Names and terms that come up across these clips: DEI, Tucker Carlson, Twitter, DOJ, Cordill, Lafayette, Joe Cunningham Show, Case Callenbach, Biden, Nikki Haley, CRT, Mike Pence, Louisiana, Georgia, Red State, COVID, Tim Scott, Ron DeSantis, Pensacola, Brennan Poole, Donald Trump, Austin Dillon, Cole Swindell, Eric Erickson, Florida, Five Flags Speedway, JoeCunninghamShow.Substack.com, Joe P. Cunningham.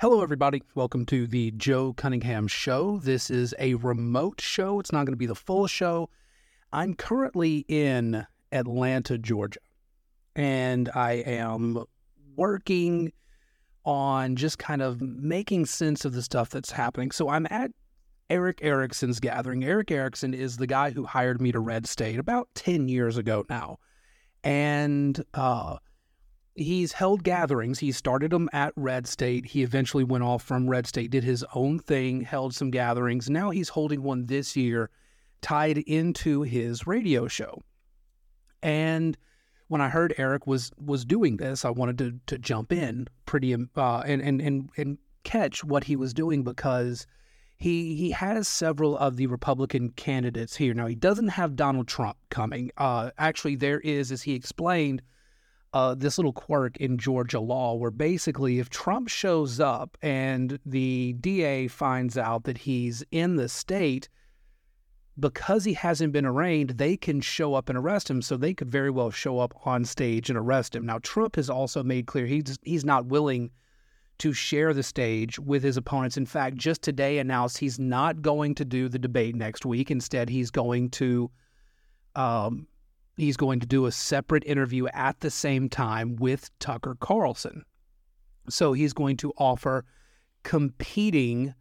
Hello, everybody. Welcome to the Joe Cunningham Show. This is a remote show. It's not going to be the full show. I'm currently in Atlanta, Georgia, and I am working on just kind of making sense of the stuff that's happening. So I'm at Eric Erickson's gathering. Eric Erickson is the guy who hired me to Red State about 10 years ago now. And he's held gatherings. He started them at Red State. He eventually went off from Red State, did his own thing, held some gatherings. Now he's holding one this year tied into his radio show. And when I heard Eric was doing this, I wanted to jump in and catch what he was doing, because he has several of the Republican candidates here. Now, he doesn't have Donald Trump coming. Actually, there is, as he explained, this little quirk in Georgia law where basically if Trump shows up and the DA finds out that he's in the state, because he hasn't been arraigned, they can show up and arrest him. So they could very well show up on stage and arrest him. Now, Trump has also made clear he's not willing to share the stage with his opponents. In fact, just today announced he's not going to do the debate next week. Instead, he's going to do a separate interview at the same time with Tucker Carlson. So he's going to offer competing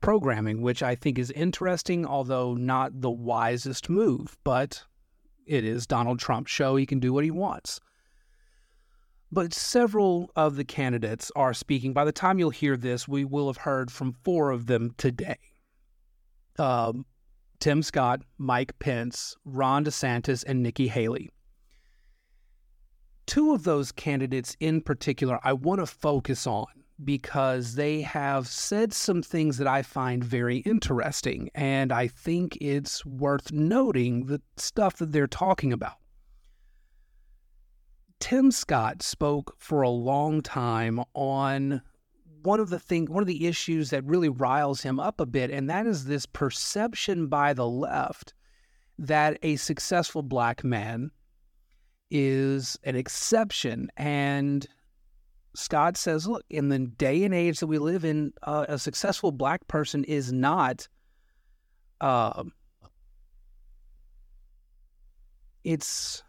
programming, which I think is interesting, although not the wisest move. But it is Donald Trump's show. He can do what he wants. But several of the candidates are speaking. By the time you'll hear this, we will have heard from four of them today. Tim Scott, Mike Pence, Ron DeSantis, and Nikki Haley. Two of those candidates in particular I want to focus on because they have said some things that I find very interesting, and I think it's worth noting the stuff that they're talking about. Tim Scott spoke for a long time on one of the issues that really riles him up a bit, and that is this perception by the left that a successful black man is an exception. And Scott says, look, in the day and age that we live in, a successful black person is not, it's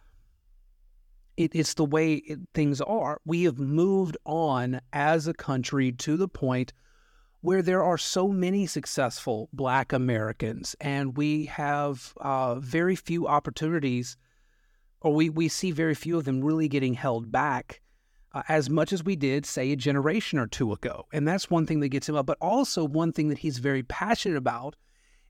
the way things are. We have moved on as a country to the point where there are so many successful black Americans, and we have very few opportunities, or we see very few of them really getting held back as much as we did, say, a generation or two ago. And that's one thing that gets him up. But also one thing that he's very passionate about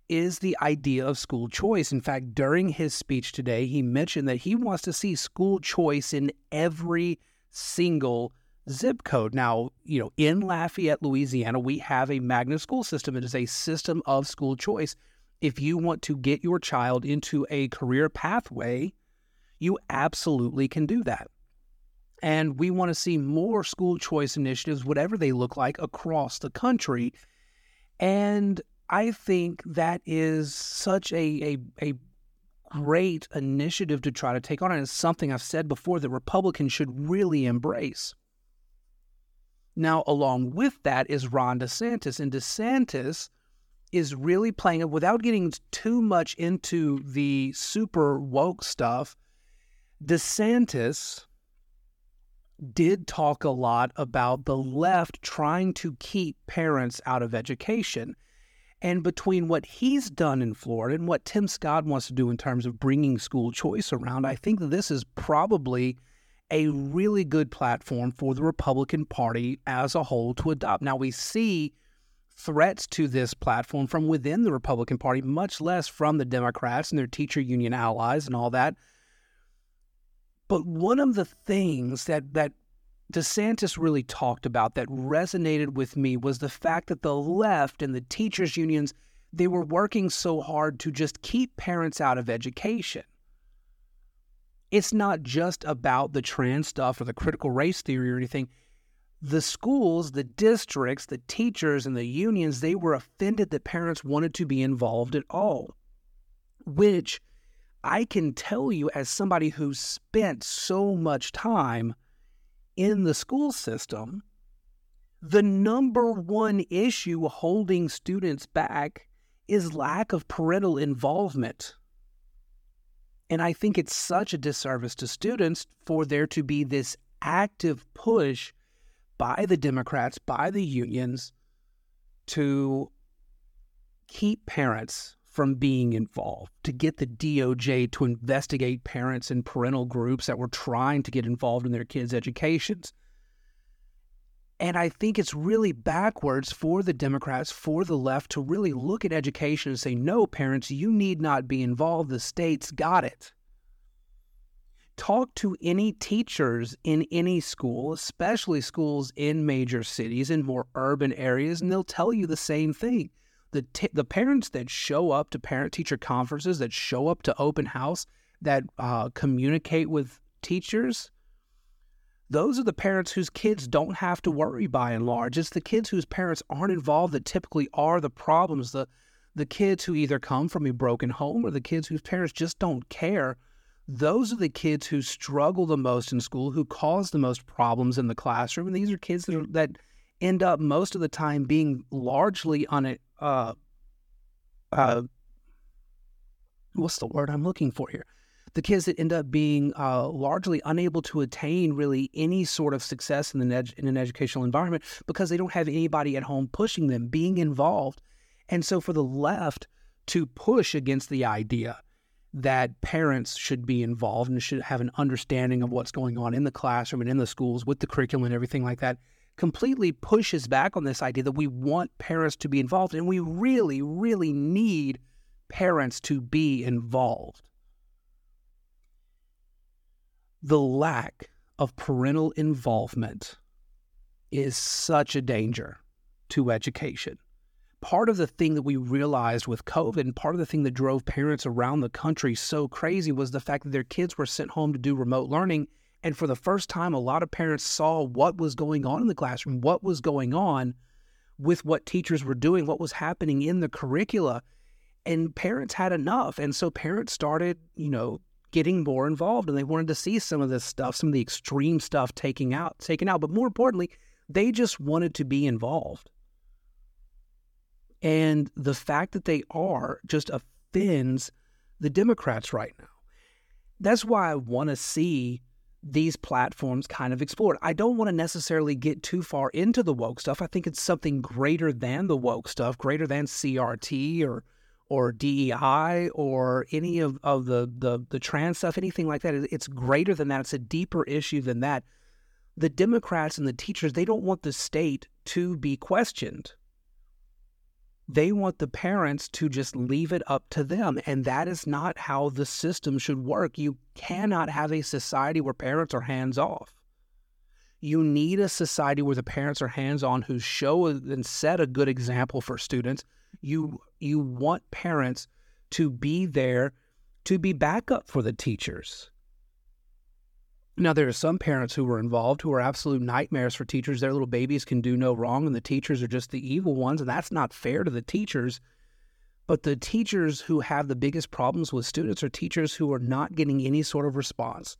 is the idea of school choice. In fact, during his speech today, he mentioned that he wants to see school choice in every single zip code. Now, in Lafayette, Louisiana, we have a magnet school system. It is a system of school choice. If you want to get your child into a career pathway, you absolutely can do that. And we want to see more school choice initiatives, whatever they look like, across the country. And I think that is such a great initiative to try to take on, and it's something I've said before that Republicans should really embrace. Now, along with that is Ron DeSantis, and DeSantis is really playing it without getting too much into the super woke stuff. DeSantis did talk a lot about the left trying to keep parents out of education. And between what he's done in Florida and what Tim Scott wants to do in terms of bringing school choice around, I think that this is probably a really good platform for the Republican Party as a whole to adopt. Now, we see threats to this platform from within the Republican Party, much less from the Democrats and their teacher union allies and all that. But one of the things that DeSantis really talked about that resonated with me was the fact that the left and the teachers' unions, they were working so hard to just keep parents out of education. It's not just about the trans stuff or the critical race theory or anything. The schools, the districts, the teachers, and the unions, they were offended that parents wanted to be involved at all, which I can tell you as somebody who spent so much time in the school system, The number one issue holding students back is lack of parental involvement. And I think it's such a disservice to students for there to be this active push by the Democrats, by the unions, to keep parents from being involved, to get the DOJ to investigate parents and parental groups that were trying to get involved in their kids' educations. And I think it's really backwards for the Democrats, for the left, to really look at education and say, no, parents, you need not be involved. The state's got it. Talk to any teachers in any school, especially schools in major cities, in more urban areas, and they'll tell you the same thing. The parents that show up to parent-teacher conferences, that show up to open house, that communicate with teachers, those are the parents whose kids don't have to worry by and large. It's the kids whose parents aren't involved that typically are the problems, the kids who either come from a broken home or the kids whose parents just don't care. Those are the kids who struggle the most in school, who cause the most problems in the classroom. And these are kids that end up most of the time being largely the kids that end up being largely unable to attain really any sort of success in an educational environment because they don't have anybody at home pushing them, being involved. And so for the left to push against the idea that parents should be involved and should have an understanding of what's going on in the classroom and in the schools with the curriculum and everything like that, completely pushes back on this idea that we want parents to be involved, and we really, really need parents to be involved. The lack of parental involvement is such a danger to education. Part of the thing that we realized with COVID, and part of the thing that drove parents around the country so crazy, was the fact that their kids were sent home to do remote learning. And for the first time, a lot of parents saw what was going on in the classroom, what was going on with what teachers were doing, what was happening in the curricula. And parents had enough. And so parents started, getting more involved, and they wanted to see some of this stuff, some of the extreme stuff taken out. But more importantly, they just wanted to be involved. And the fact that they are just offends the Democrats right now. That's why I want to see these platforms kind of explored. I don't want to necessarily get too far into the woke stuff. I think it's something greater than the woke stuff, greater than CRT or DEI or any of the trans stuff, anything like that. It's greater than that. It's a deeper issue than that. The Democrats and the teachers, they don't want the state to be questioned. They want the parents to just leave it up to them, and that is not how the system should work. You cannot have a society where parents are hands-off. You need a society where the parents are hands-on, who show and set a good example for students. You want parents to be there to be backup for the teachers. Now, there are some parents who were involved who are absolute nightmares for teachers. Their little babies can do no wrong, and the teachers are just the evil ones, and that's not fair to the teachers. But the teachers who have the biggest problems with students are teachers who are not getting any sort of response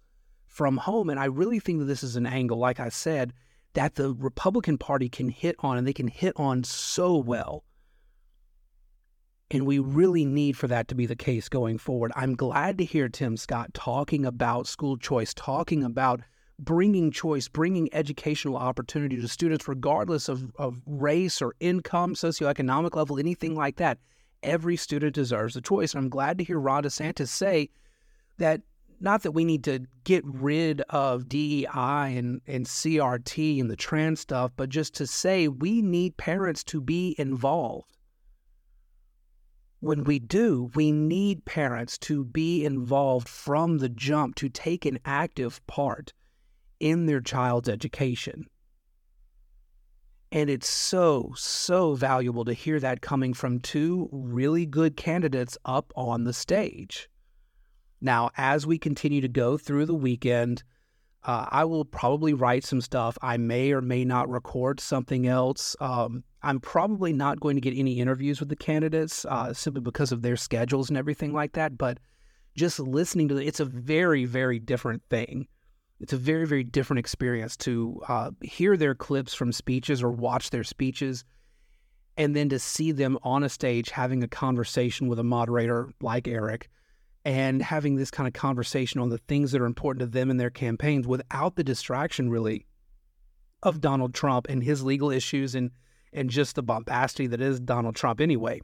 from home. And I really think that this is an angle, like I said, that the Republican Party can hit on, and they can hit on so well. And we really need for that to be the case going forward. I'm glad to hear Tim Scott talking about school choice, talking about bringing choice, bringing educational opportunity to students, regardless of race or income, socioeconomic level, anything like that. Every student deserves a choice. And I'm glad to hear Ron DeSantis say that, not that we need to get rid of DEI and CRT and the trans stuff, but just to say we need parents to be involved. When we do, we need parents to be involved from the jump, to take an active part in their child's education. And it's so, so valuable to hear that coming from two really good candidates up on the stage. Now, as we continue to go through the weekend, I will probably write some stuff. I may or may not record something else. I'm probably not going to get any interviews with the candidates simply because of their schedules and everything like that. But just listening to it's a very, very different thing It's a very, very different experience to hear their clips from speeches or watch their speeches, and then to see them on a stage having a conversation with a moderator like Eric and having this kind of conversation on the things that are important to them in their campaigns without the distraction, really, of Donald Trump and his legal issues and just the bombastity that is Donald Trump anyway.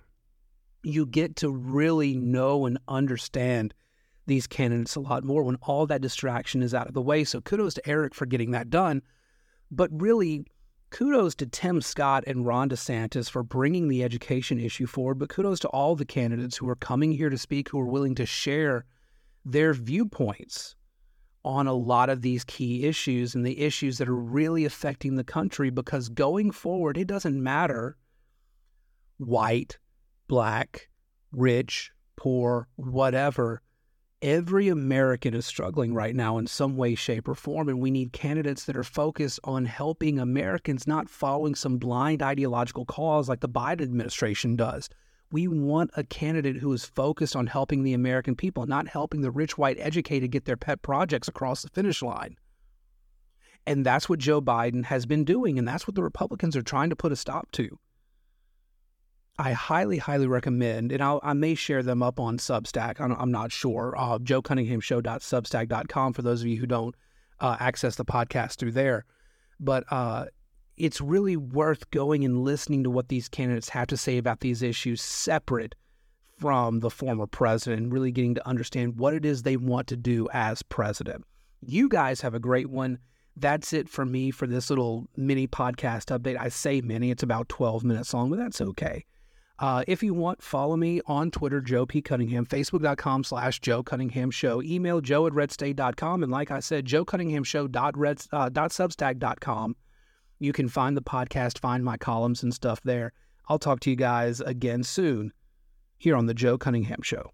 You get to really know and understand these candidates a lot more when all that distraction is out of the way. So kudos to Eric for getting that done. But really, kudos to Tim Scott and Ron DeSantis for bringing the education issue forward. But kudos to all the candidates who are coming here to speak, who are willing to share their viewpoints on a lot of these key issues and the issues that are really affecting the country. Because going forward, it doesn't matter white, black, rich, poor, whatever. Every American is struggling right now in some way, shape, or form, and we need candidates that are focused on helping Americans, not following some blind ideological cause like the Biden administration does. We want a candidate who is focused on helping the American people, not helping the rich, white, educated get their pet projects across the finish line. And that's what Joe Biden has been doing, and that's what the Republicans are trying to put a stop to. I highly, highly recommend, and I may share them up on Substack. I'm not sure. JoeCunninghamShow.Substack.com for those of you who don't access the podcast through there. But it's really worth going and listening to what these candidates have to say about these issues separate from the former president and really getting to understand what it is they want to do as president. You guys have a great one. That's it for me for this little mini podcast update. I say mini, it's about 12 minutes long, but that's okay. If you want, follow me on Twitter, Joe P. Cunningham, Facebook.com/Joe Cunningham Show, email joe@redstate.com, and like I said, JoeCunninghamShow.Substack.com. You can find the podcast, find my columns and stuff there. I'll talk to you guys again soon here on The Joe Cunningham Show.